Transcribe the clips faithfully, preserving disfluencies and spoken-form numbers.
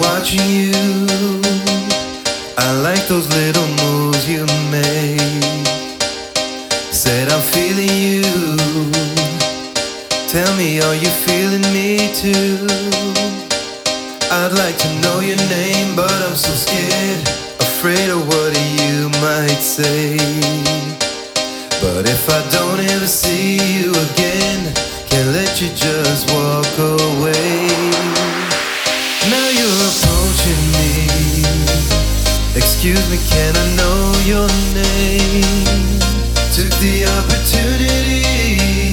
watching you. I like those little moves you make. Said I'm feeling you. Tell me, are you feeling me too? I'd like to know your name, but I'm so scared, afraid of what you might say. But if I don't ever see you again, can't let you just walk away. Now you're approaching me. Excuse me, can I know your name? Took the opportunity,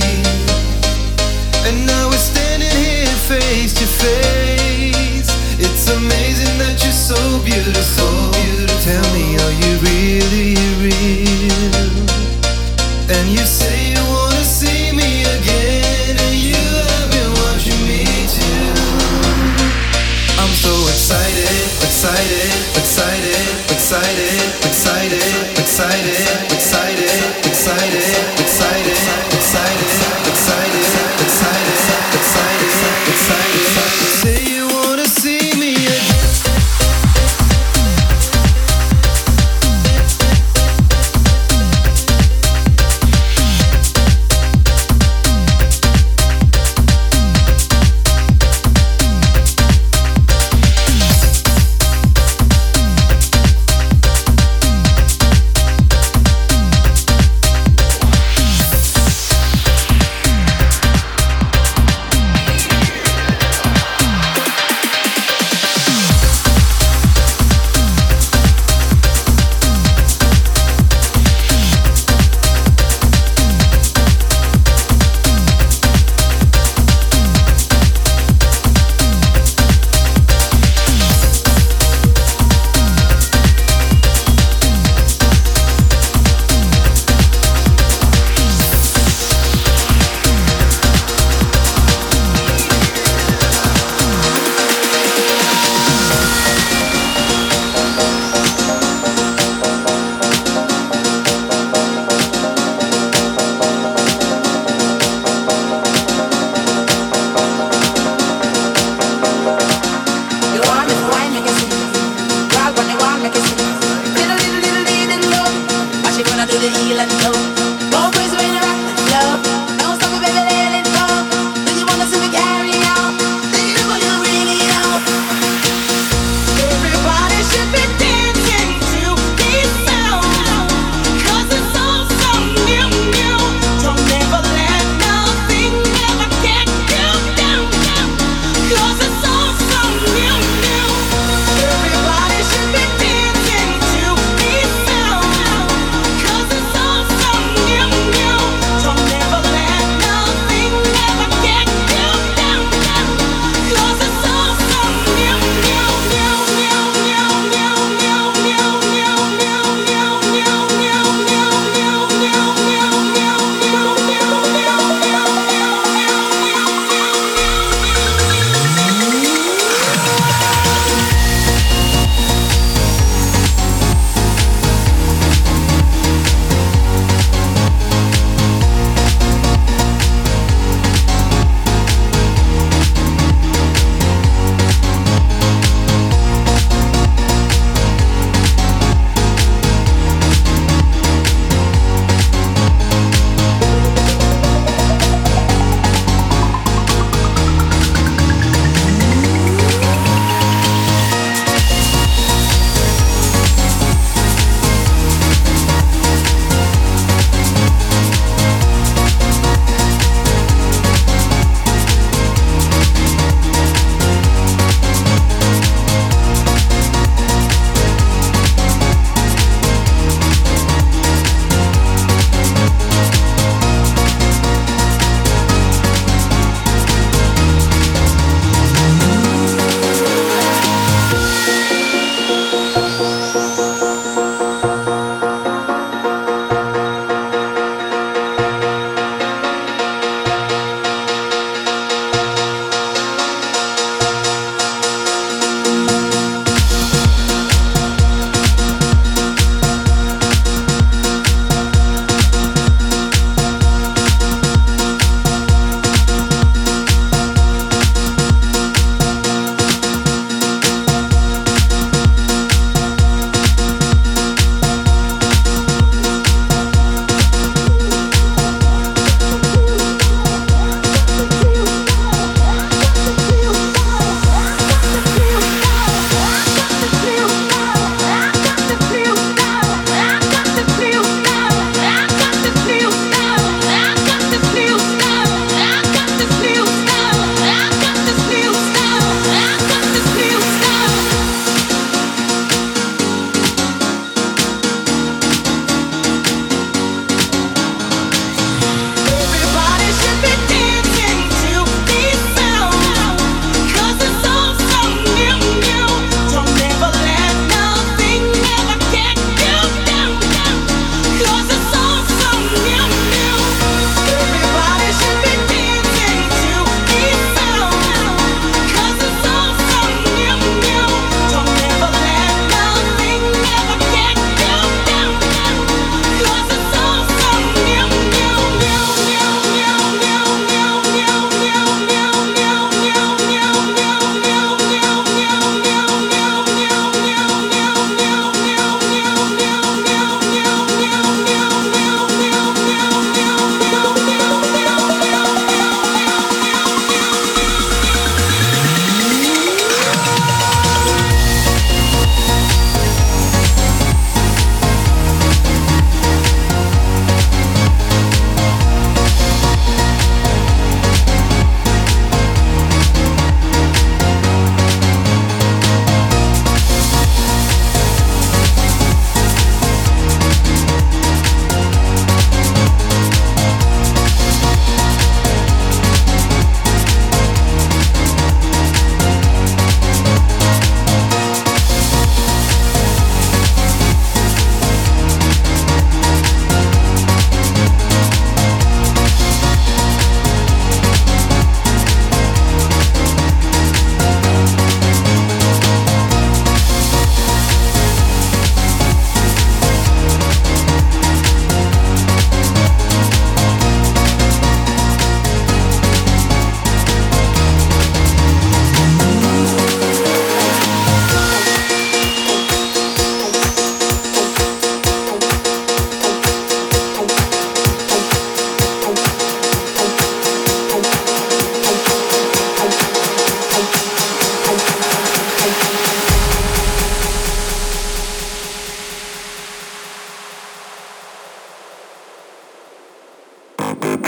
and now we're standing here face to face. It's amazing that you're so beautiful, so beautiful. Tell me, are you really real? And you say you wanna see me again. Excited, excited, excited, excited, excited, excited, excited, excited, excited, excited, excited, excited, excited. Say you wanna see me again.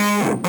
Ooh.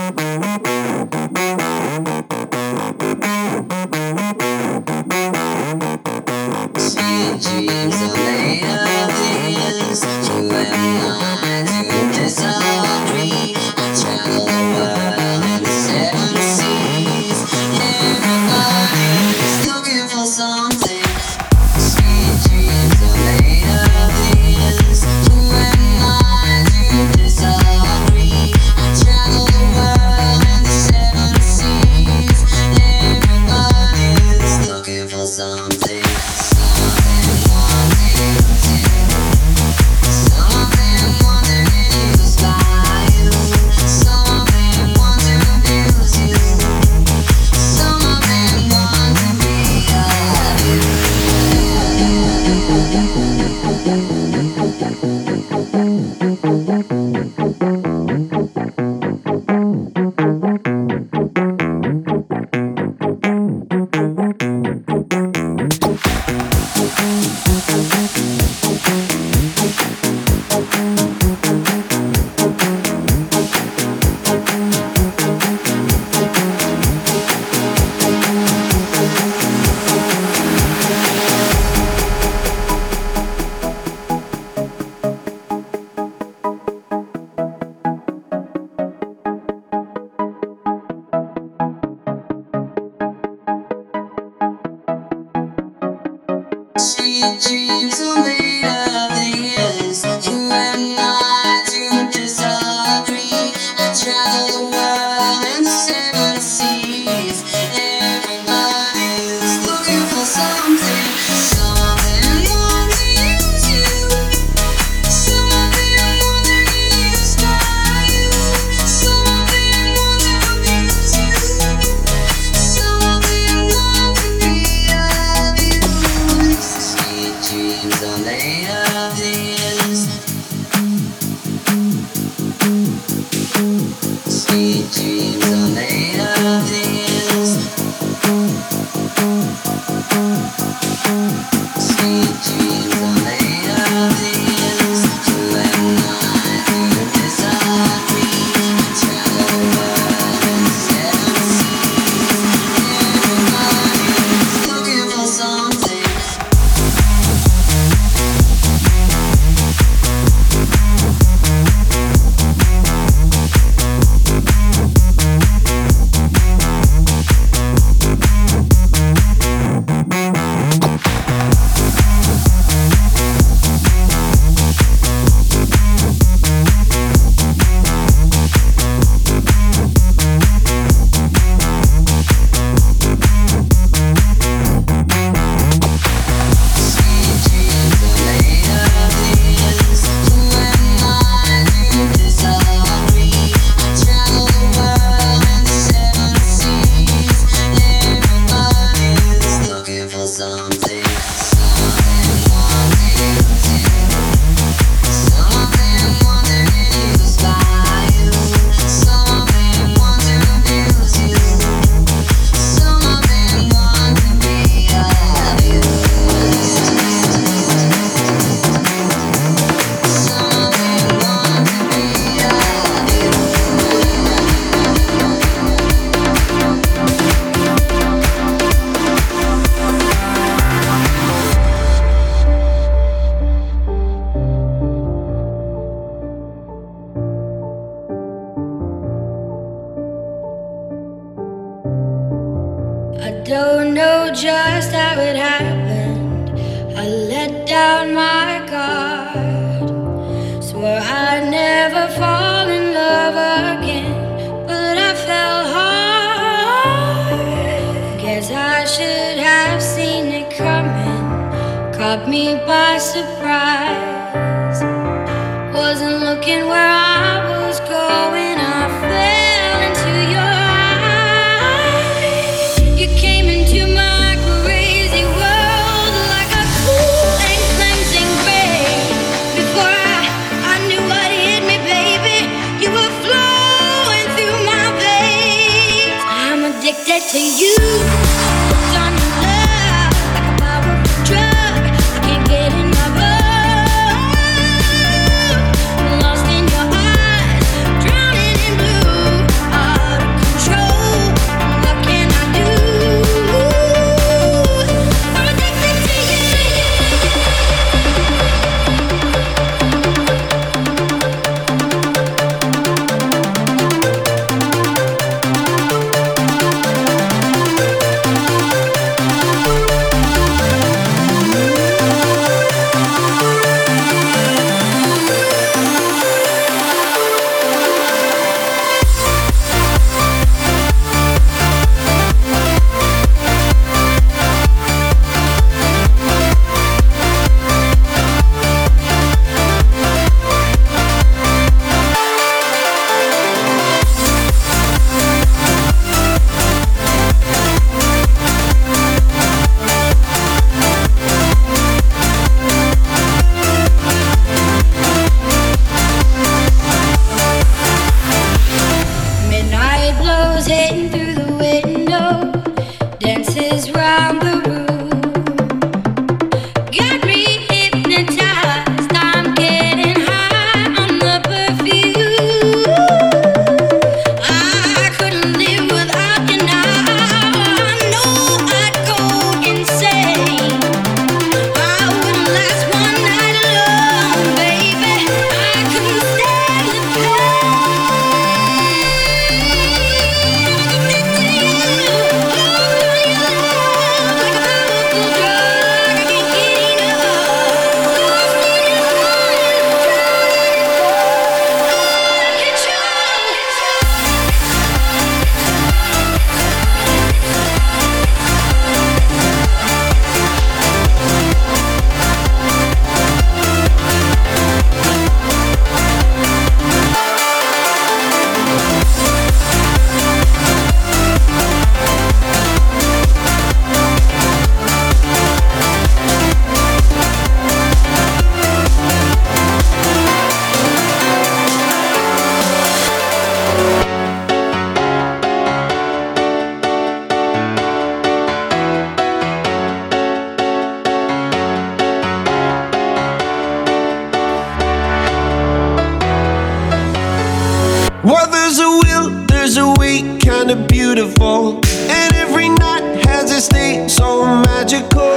Oh, there's a will, there's a way, kinda beautiful. And every night has a state so magical.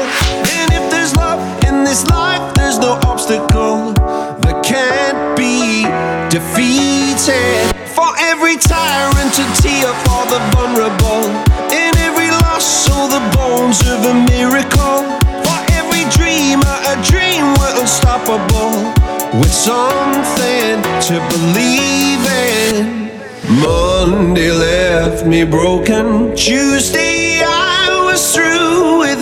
And if there's love in this life, there's no obstacle that can't be defeated. For every tyrant to tear for the vulnerable. In every loss, all the bones of a miracle. For every dreamer, a dream we're unstoppable. With something to believe in. Monday left me broken. Tuesday I was through with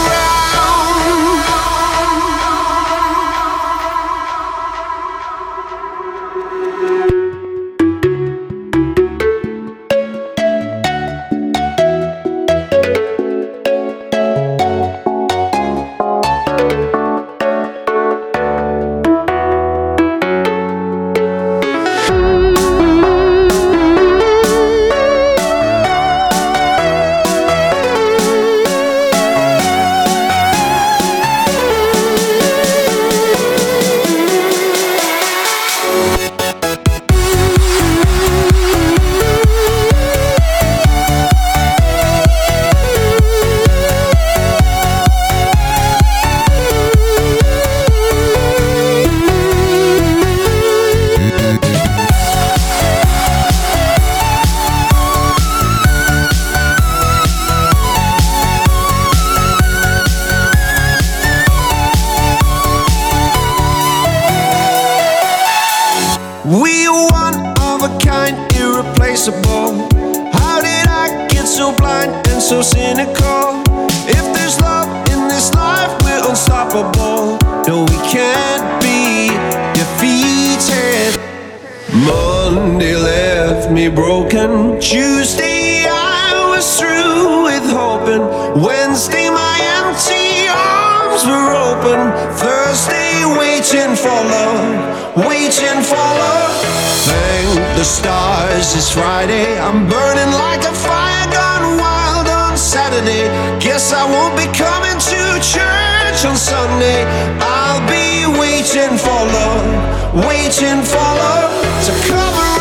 to come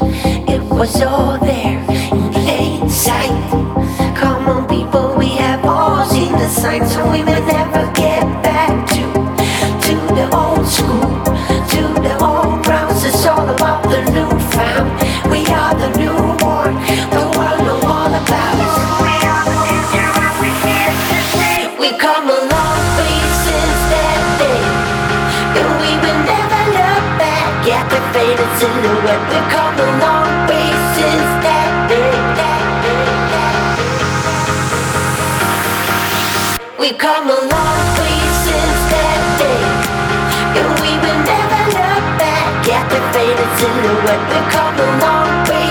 It was all there in plain sight. Come on people, we have all seen the signs. So we will never get back to to the old school, to the old grounds. It's all about the new found. We are the newborn, the world know all about us. We are the future and we're here to stay. We've come a long way since that day, and we will never look back at the faded silhouette. We've come a long way since that day, that day, that day. We've come a long way since that day, and we will never look back at the faded silhouette. We've come a long way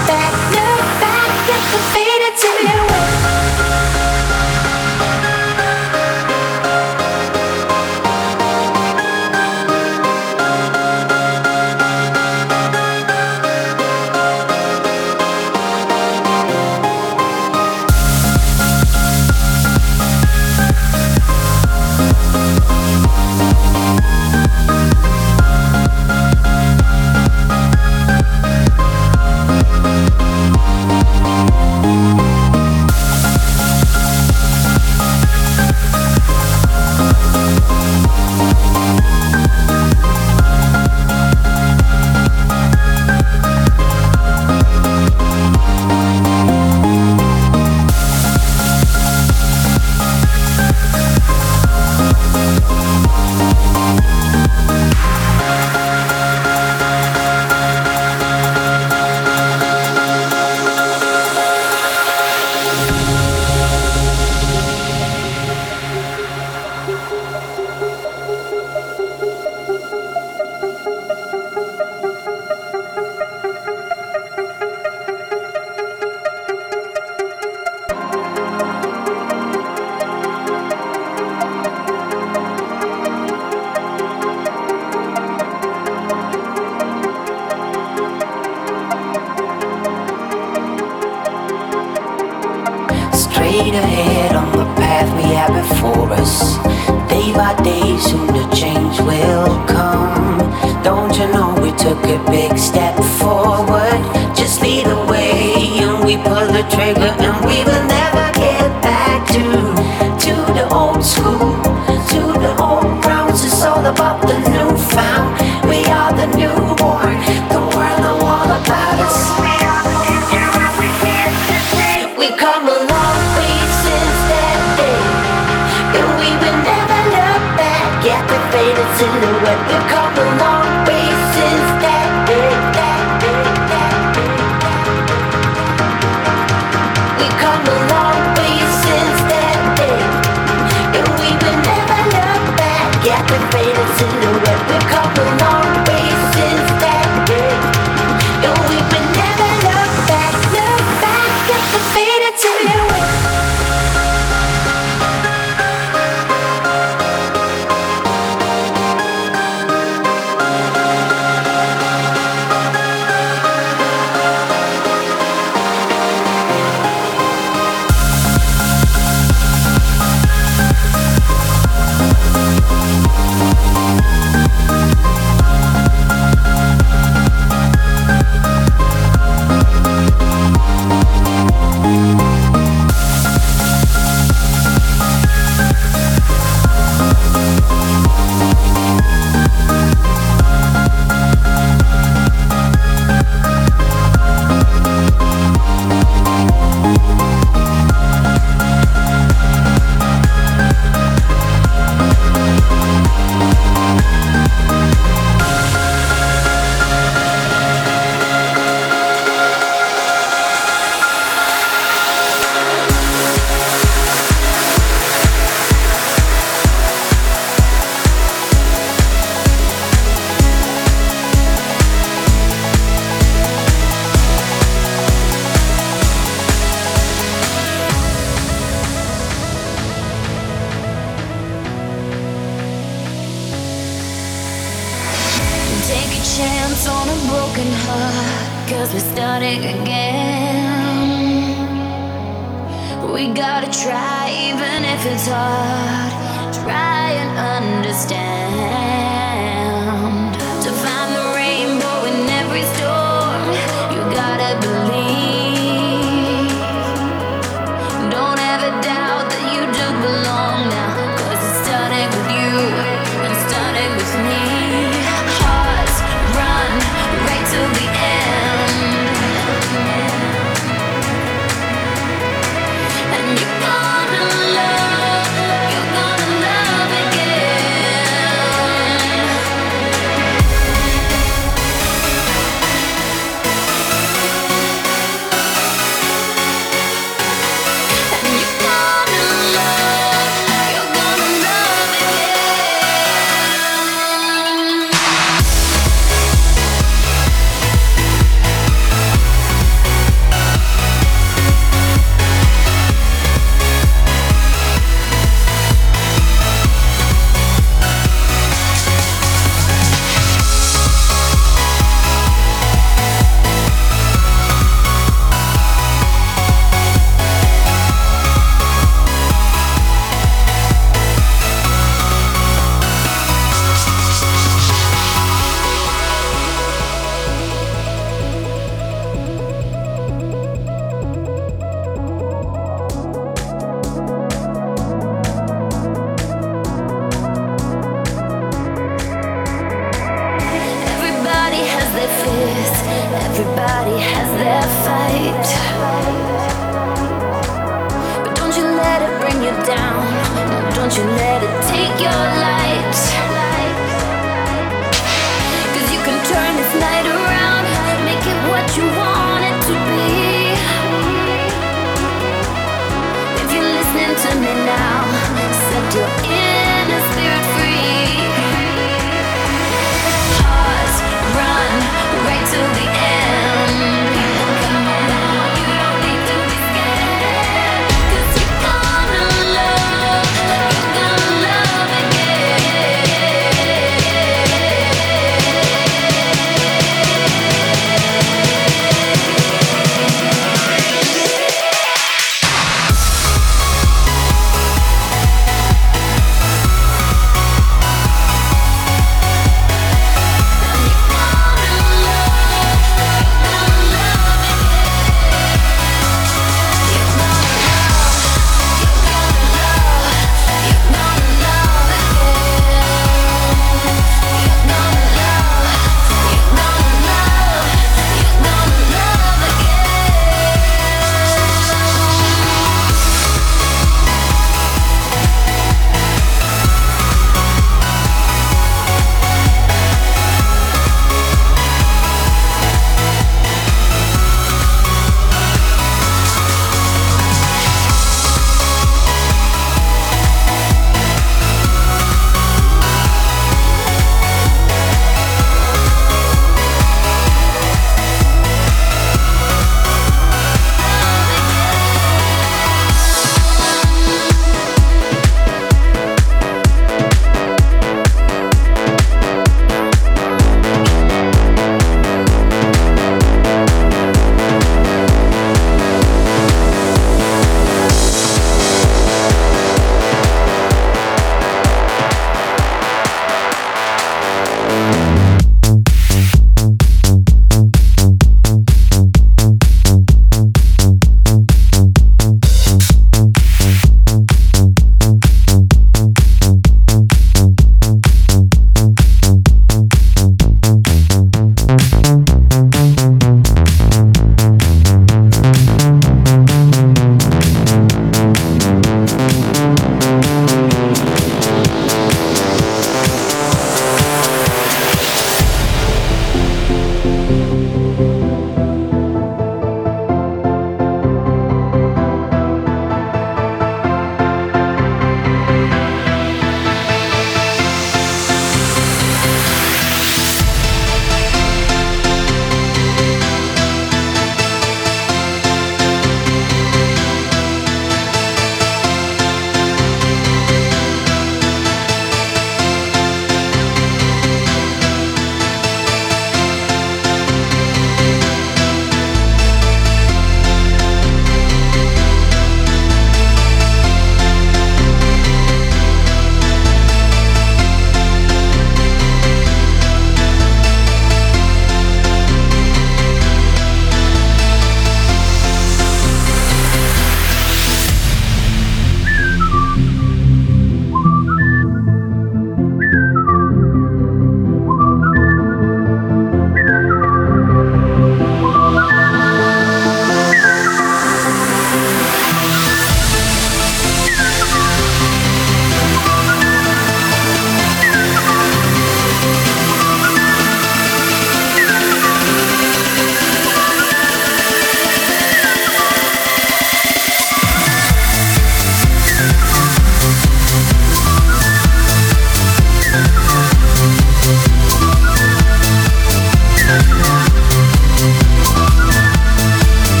since that day, and we will never look back, look back at the faded silhouette. Ahead on the path we have before us, day by day soon the change will come. Don't you know we took a big step forward? Just lead the way and we pull the trigger, and we will never get back to to the old school, to the old grounds. It's all about the new found. We are the newborn, the world know all about us. We are the future and we're here to stay. We come along. Faded silhouette, we've come a long way since that day, that day, that day, that day. We've come a long way since that day, and we will never look back at the faded silhouette. We've come a long way since that day, and we will never look back, look back at the faded silhouette. It's hard, try and understand. their fist. Everybody has their fight. But don't you let it bring you down. No, don't you let it take your light. 'Cause you can turn this night around, make it what you want it to be. If you're listening to me now, set your inner spirit free. Right to the end. Come on now, you don't need to be scared. 'Cause you're gonna love, you're gonna love again.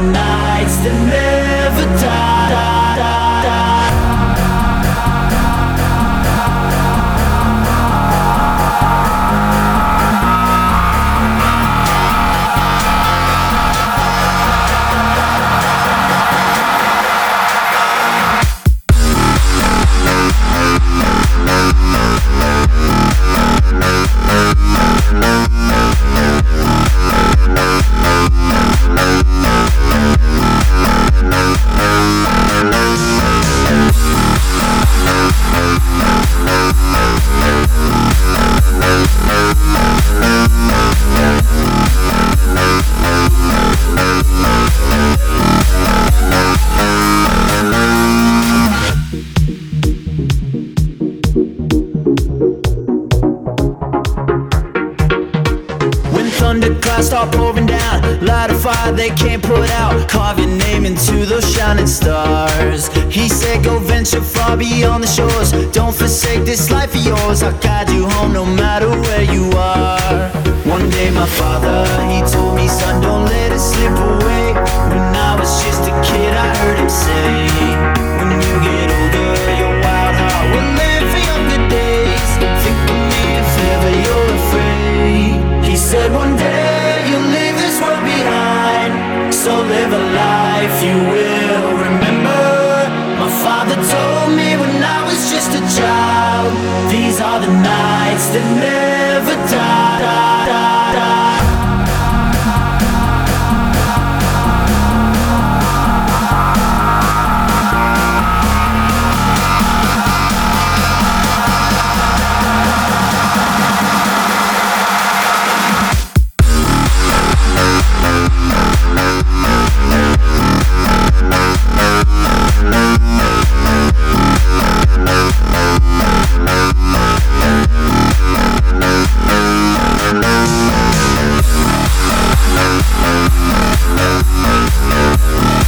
Nights that never die, die, die. they can't put out. Carve your name into those shining stars. He said go venture far beyond the shores. Don't forsake this life of yours. I'll guide you home no matter where you are. One day my father, he told me, son, don't let it slip away. When I was just a kid, I heard him say, when you get older, your wild heart will live for younger days. Think of me if ever you're afraid. He said one day so live a life you will remember. My father told me when I was just a child, these are the nights that never die, die, die, die. We'll be right back.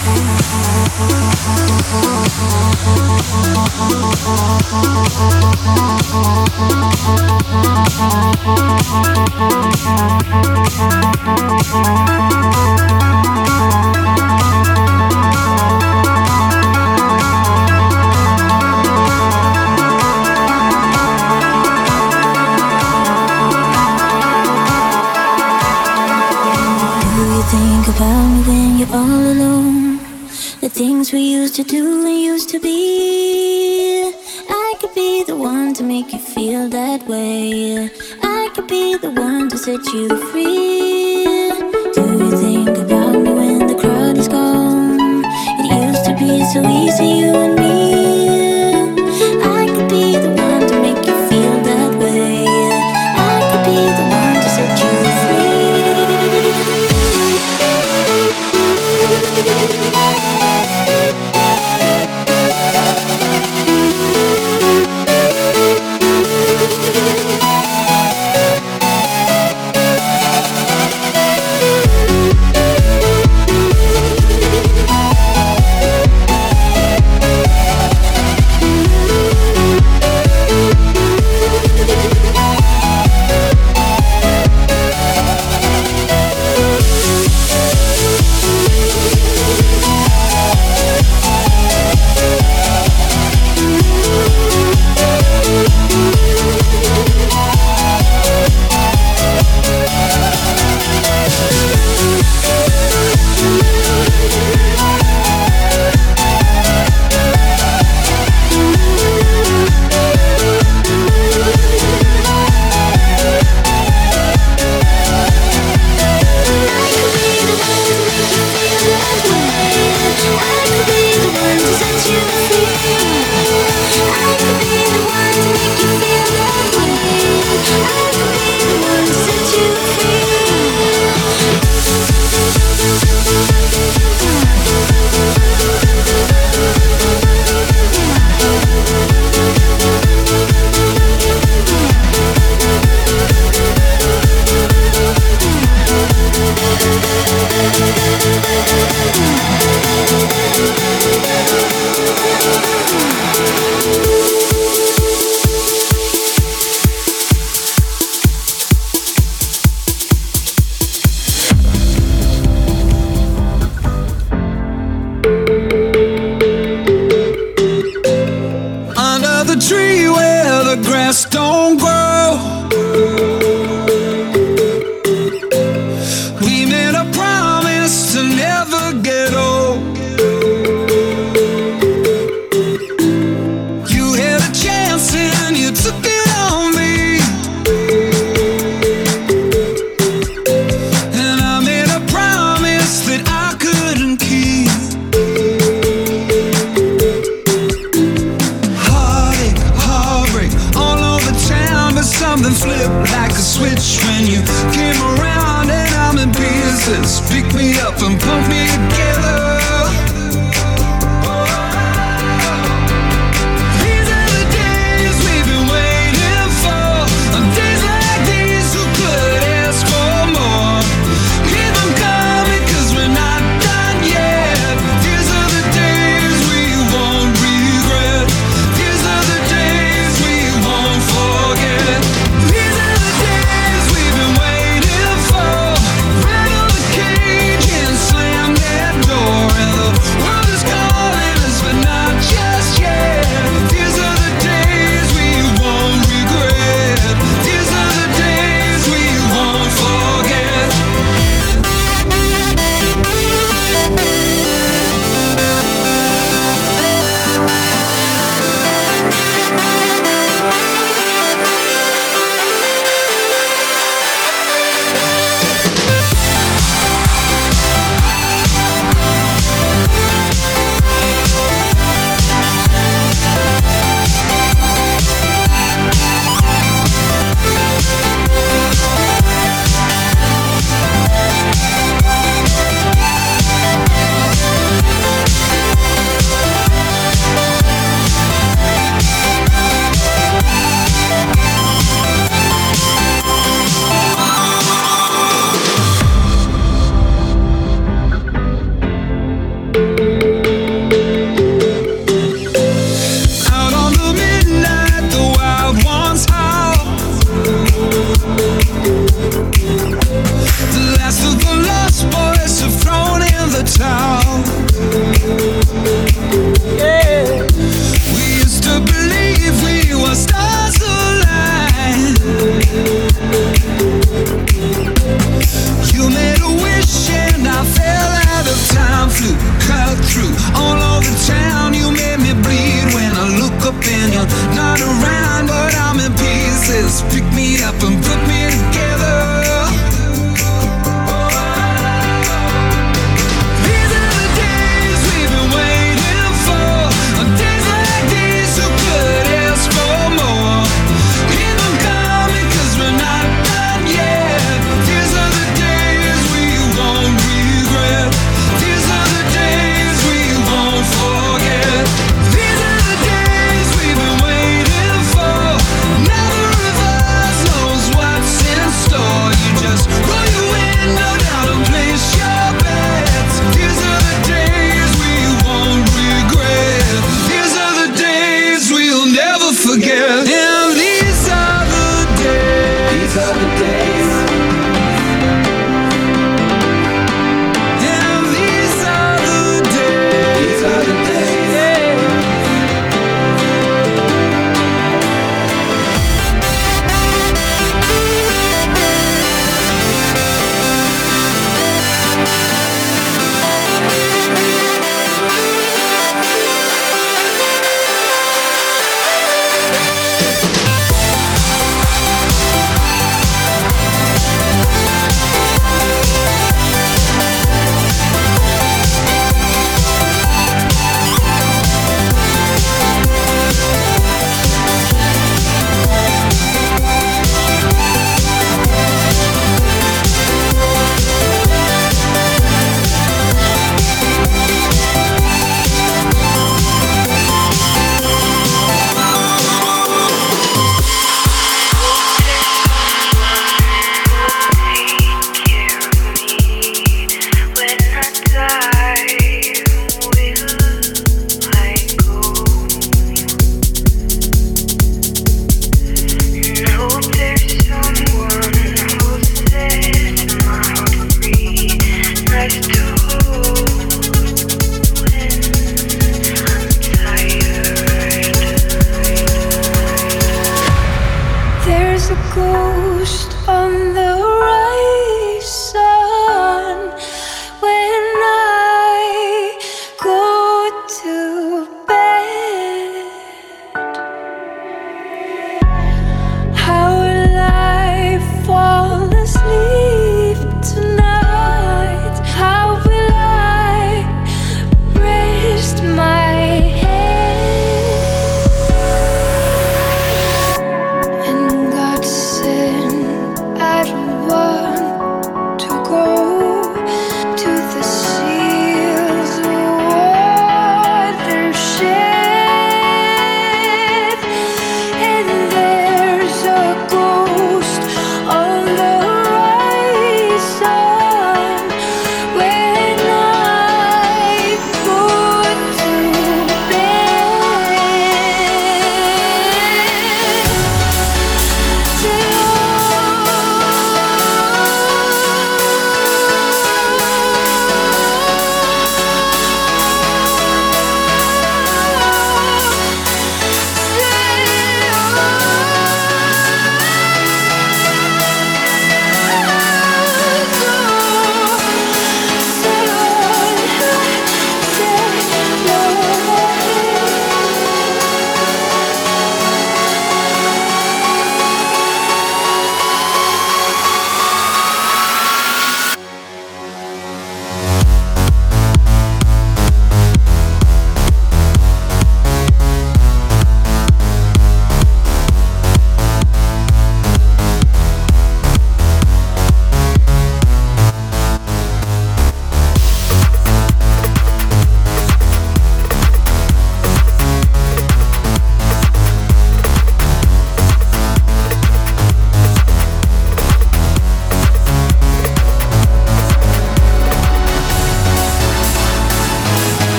Door.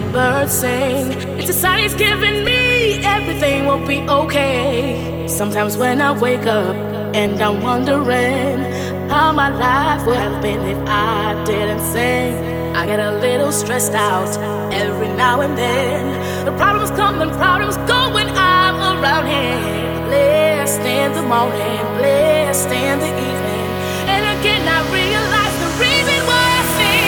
the birds sing. If society's giving me everything, won't be okay. Sometimes when I wake up and I'm wondering how my life would have been if I didn't sing, I get a little stressed out every now and then. The problems come and problems go when I'm around here. Blessed in the morning, blessed in the evening, and again I realize the reason why I sing.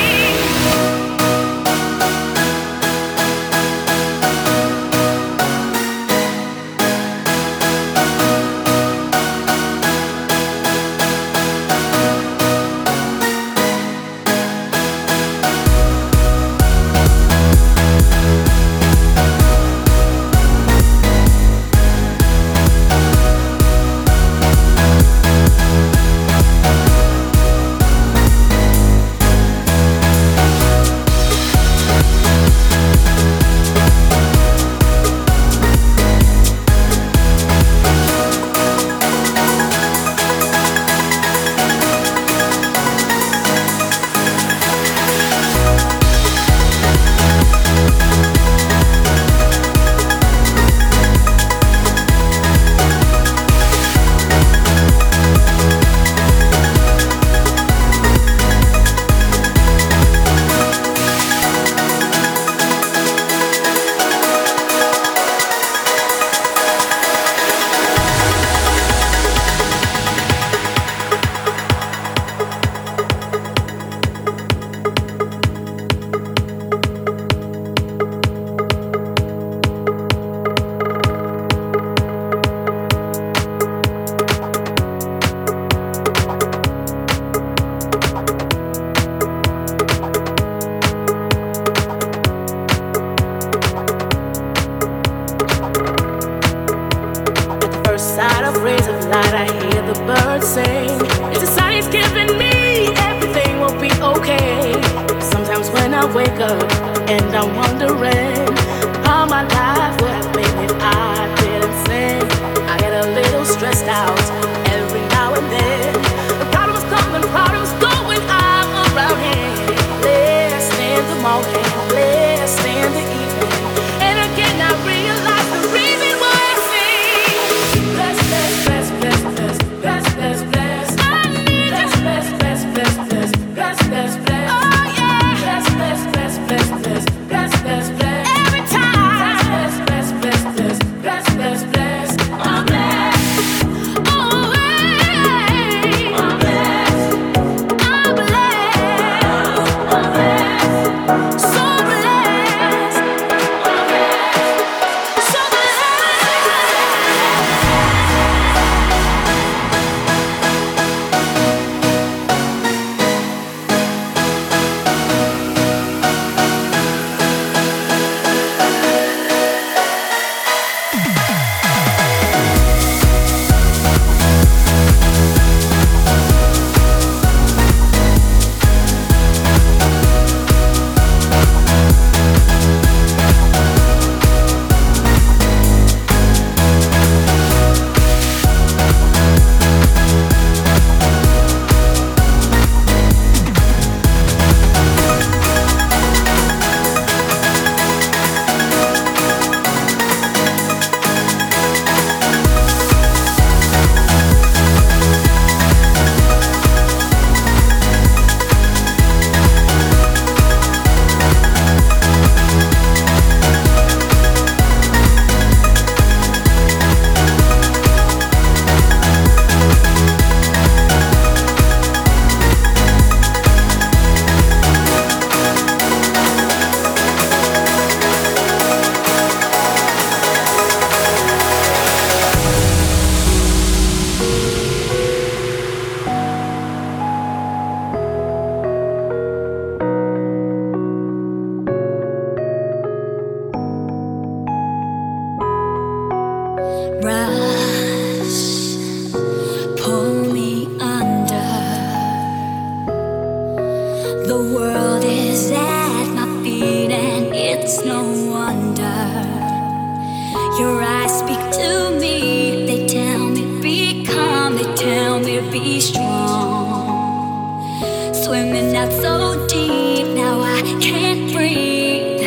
Swimming out so deep, now I can't breathe.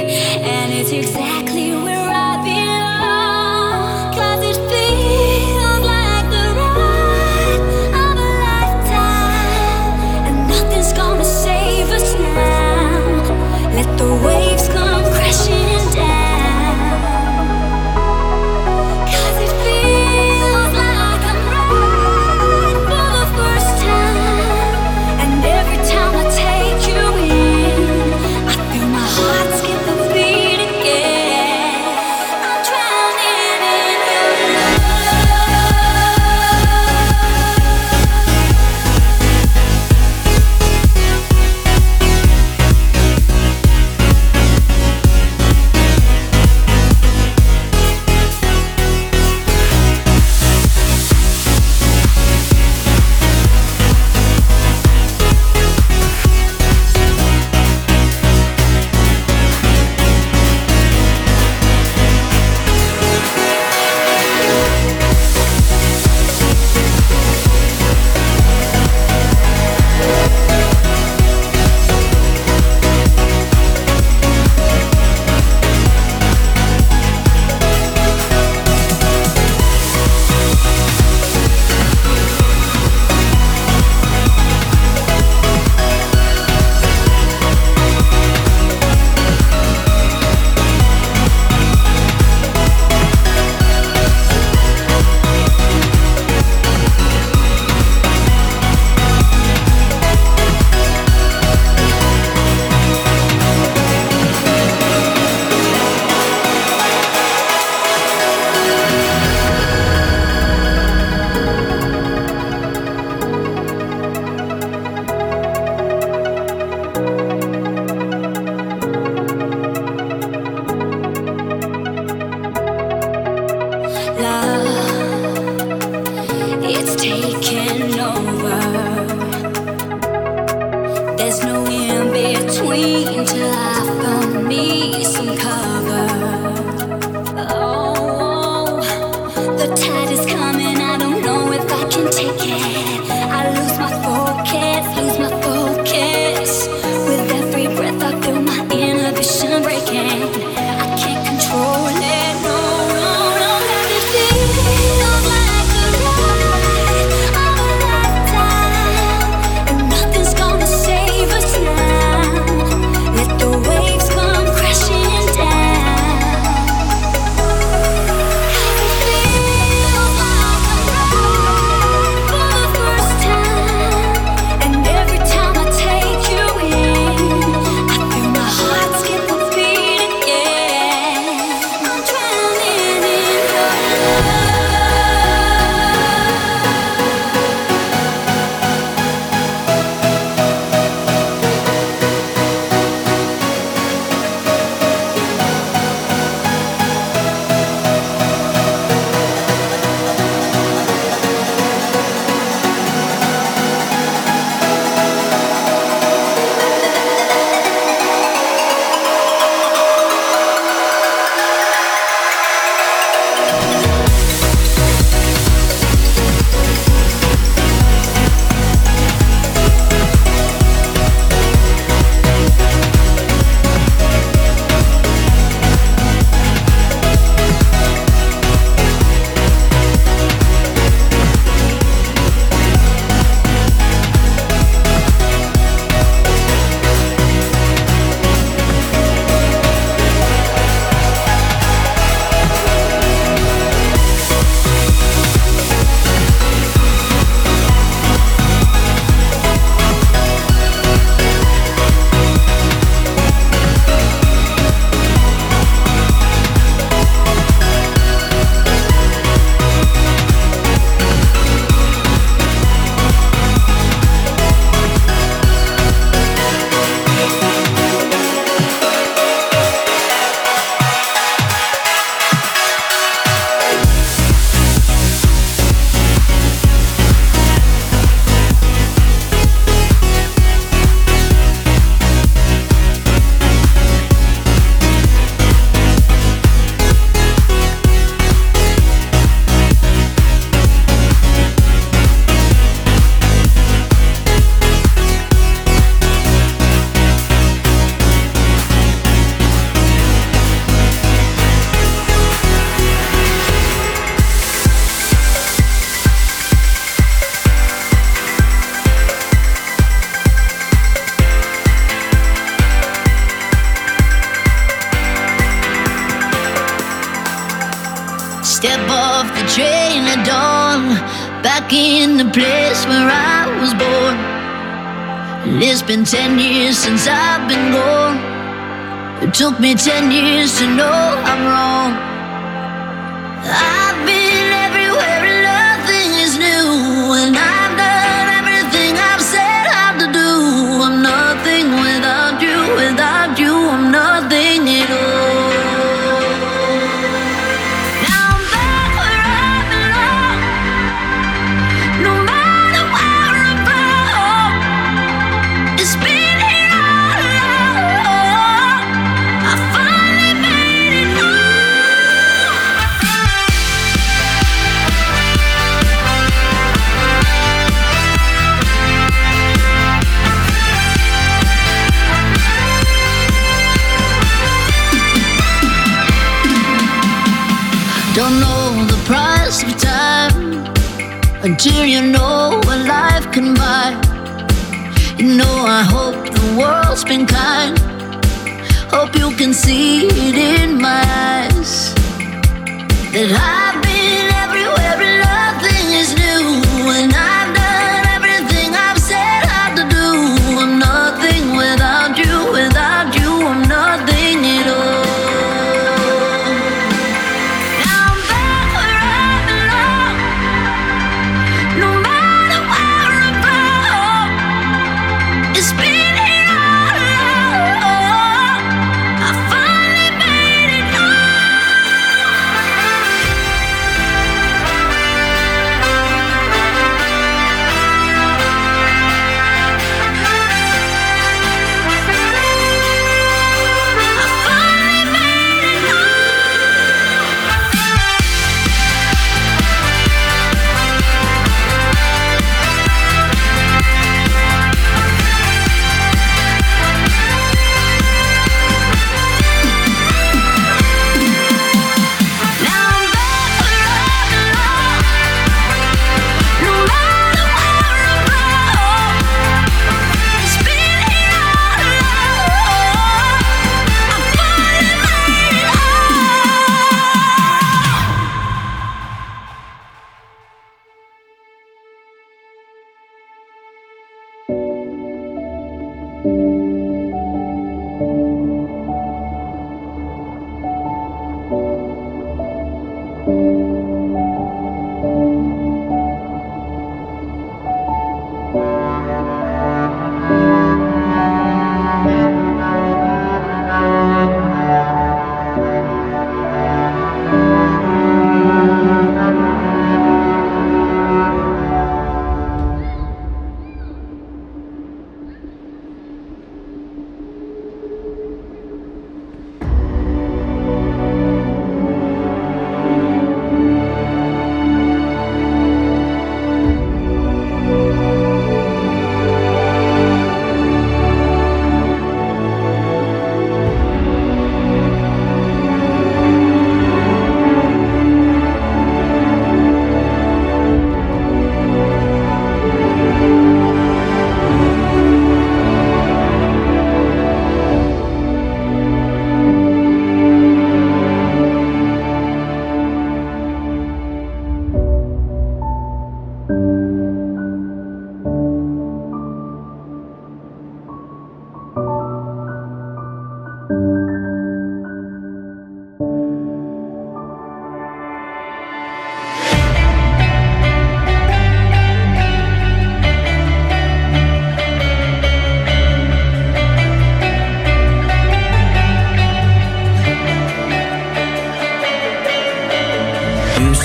And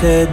said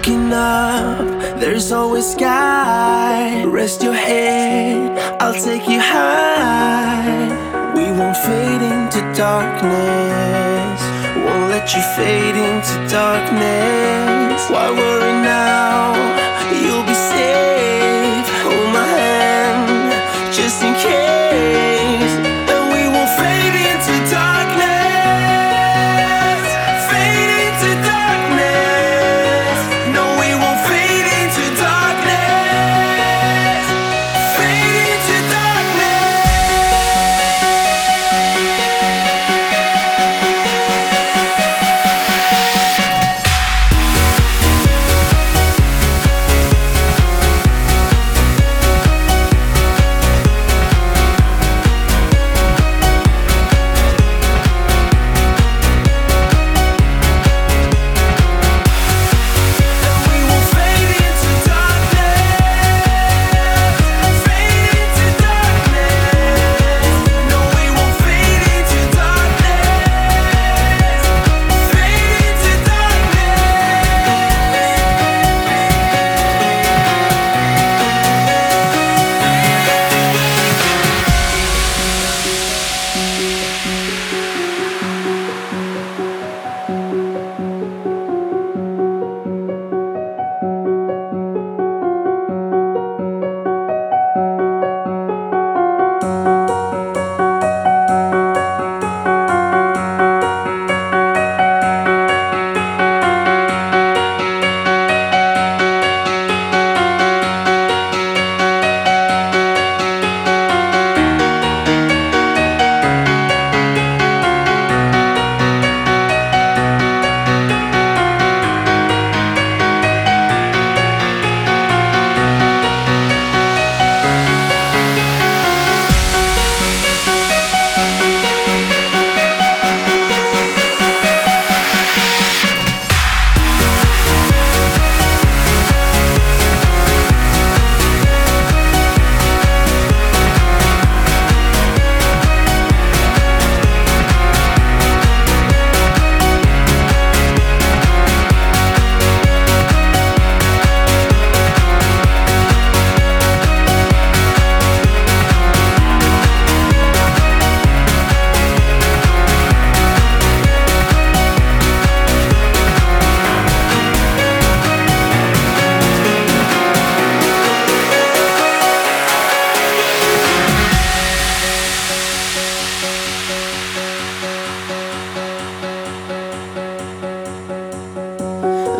looking up, there's always sky. Rest your head, I'll take you high. We won't fade into darkness, won't let you fade into darkness. Why worry now? You'll be safe. Hold my hand, just in case.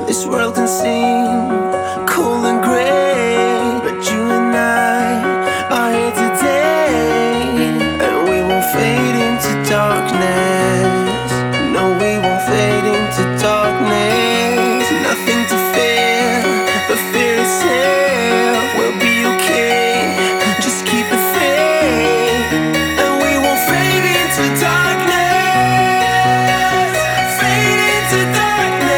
This world can seem cold and gray, but you and I are here today. And we won't fade into darkness. No, we won't fade into darkness. Nothing to fear, but fear itself. We'll be okay, just keep it faith. And we won't fade into darkness. Fade into darkness.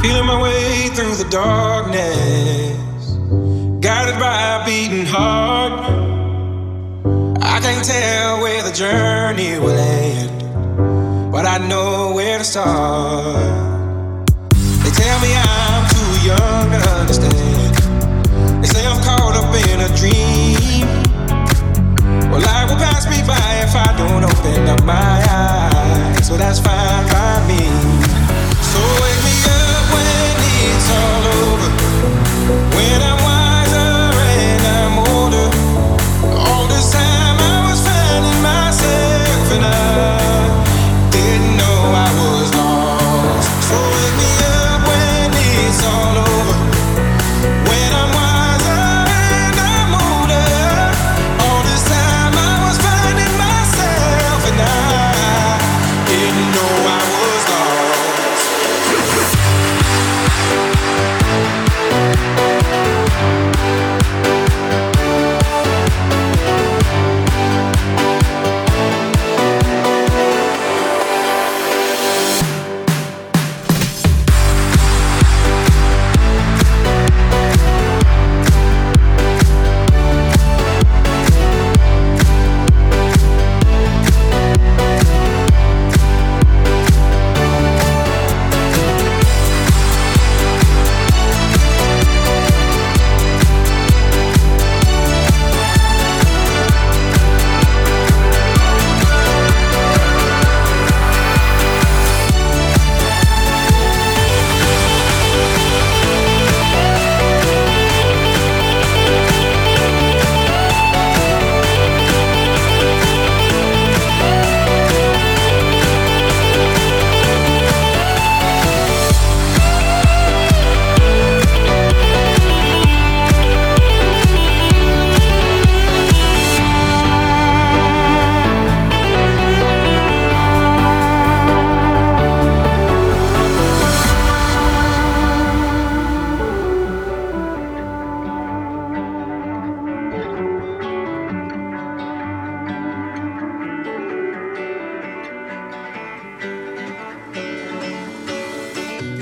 Feeling my way through the darkness, guided by a beating heart. I can't tell where the journey will end, but I know where to start. They tell me I'm too young to pass me by if I don't open up my eyes. So that's fine by me. So wake me up when it's all over, when I'm wiser and I'm older. All this time I was finding myself and I didn't know I was lost. So wake me up when it's all over, when I'm wiser and I'm older. All this time I was finding myself and I didn't know I was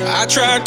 I tried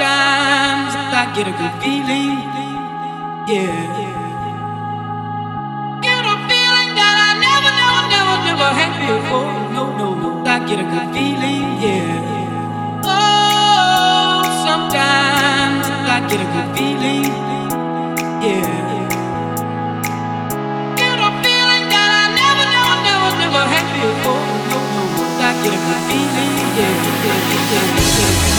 sometimes I get a good feeling, yeah. Get a feeling that I never, never, never, never had before. No, no, no, I get a good feeling, yeah. Oh, sometimes I get a good feeling, yeah. Get a feeling that I never, never, never, never had before. No, no, no, I get a good feeling, yeah, yeah, yeah, yeah.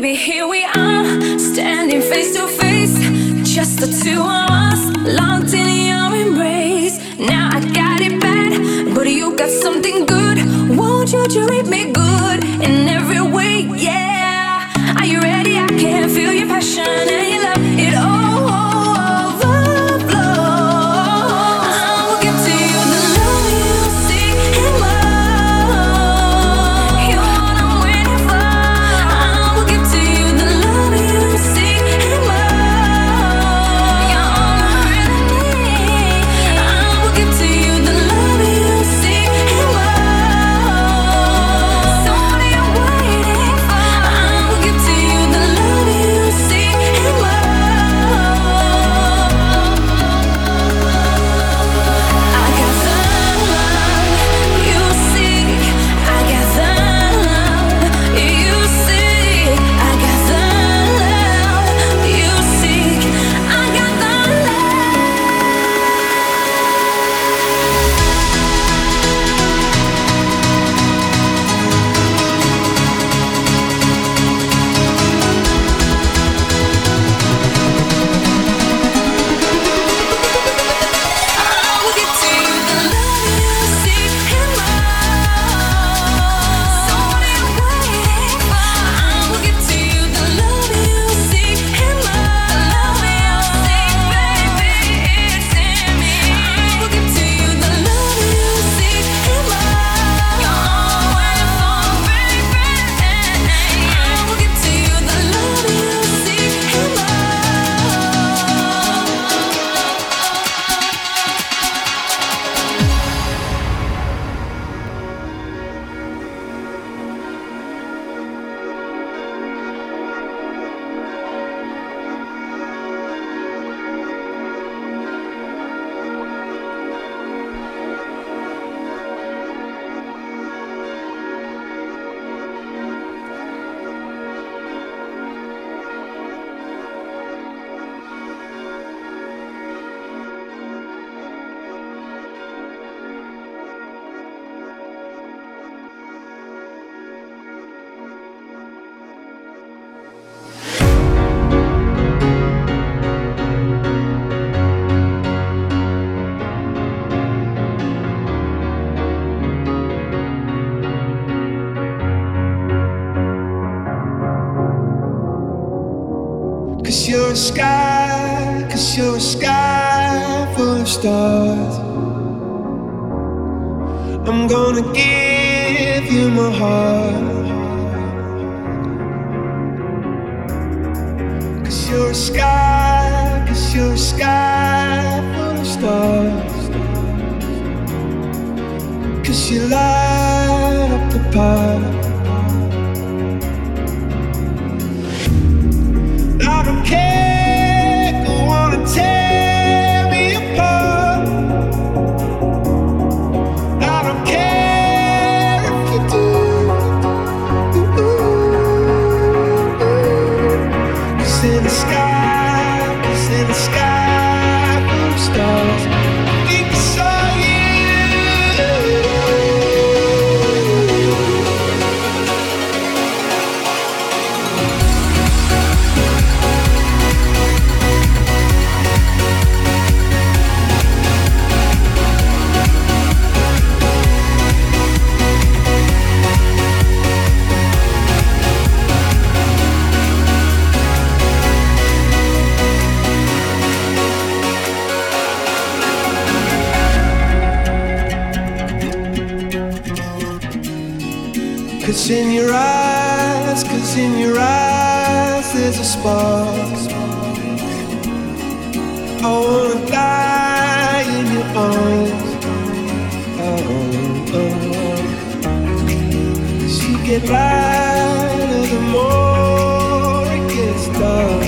baby, here we are, standing face to face, just the two of us, locked in your embrace. Now I got it bad, but you got something good. Won't you treat me good in every way, yeah? Are you ready? I can feel your passion and your love. It all sky, 'cause you're a sky full of stars. I'm gonna give you my heart. 'Cause you're a sky, 'cause you're a sky full of stars. 'Cause you light up the path. I don't care, go on and tear me apart. I don't care if you do. Cause in the sky, cause in the sky, blue stars. Cause in your eyes, cause in your eyes there's a spark. I wanna die in your arms. Oh, oh. Cause you get lighter the more it gets dark.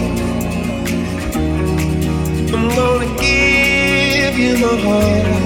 I'm gonna give you my heart.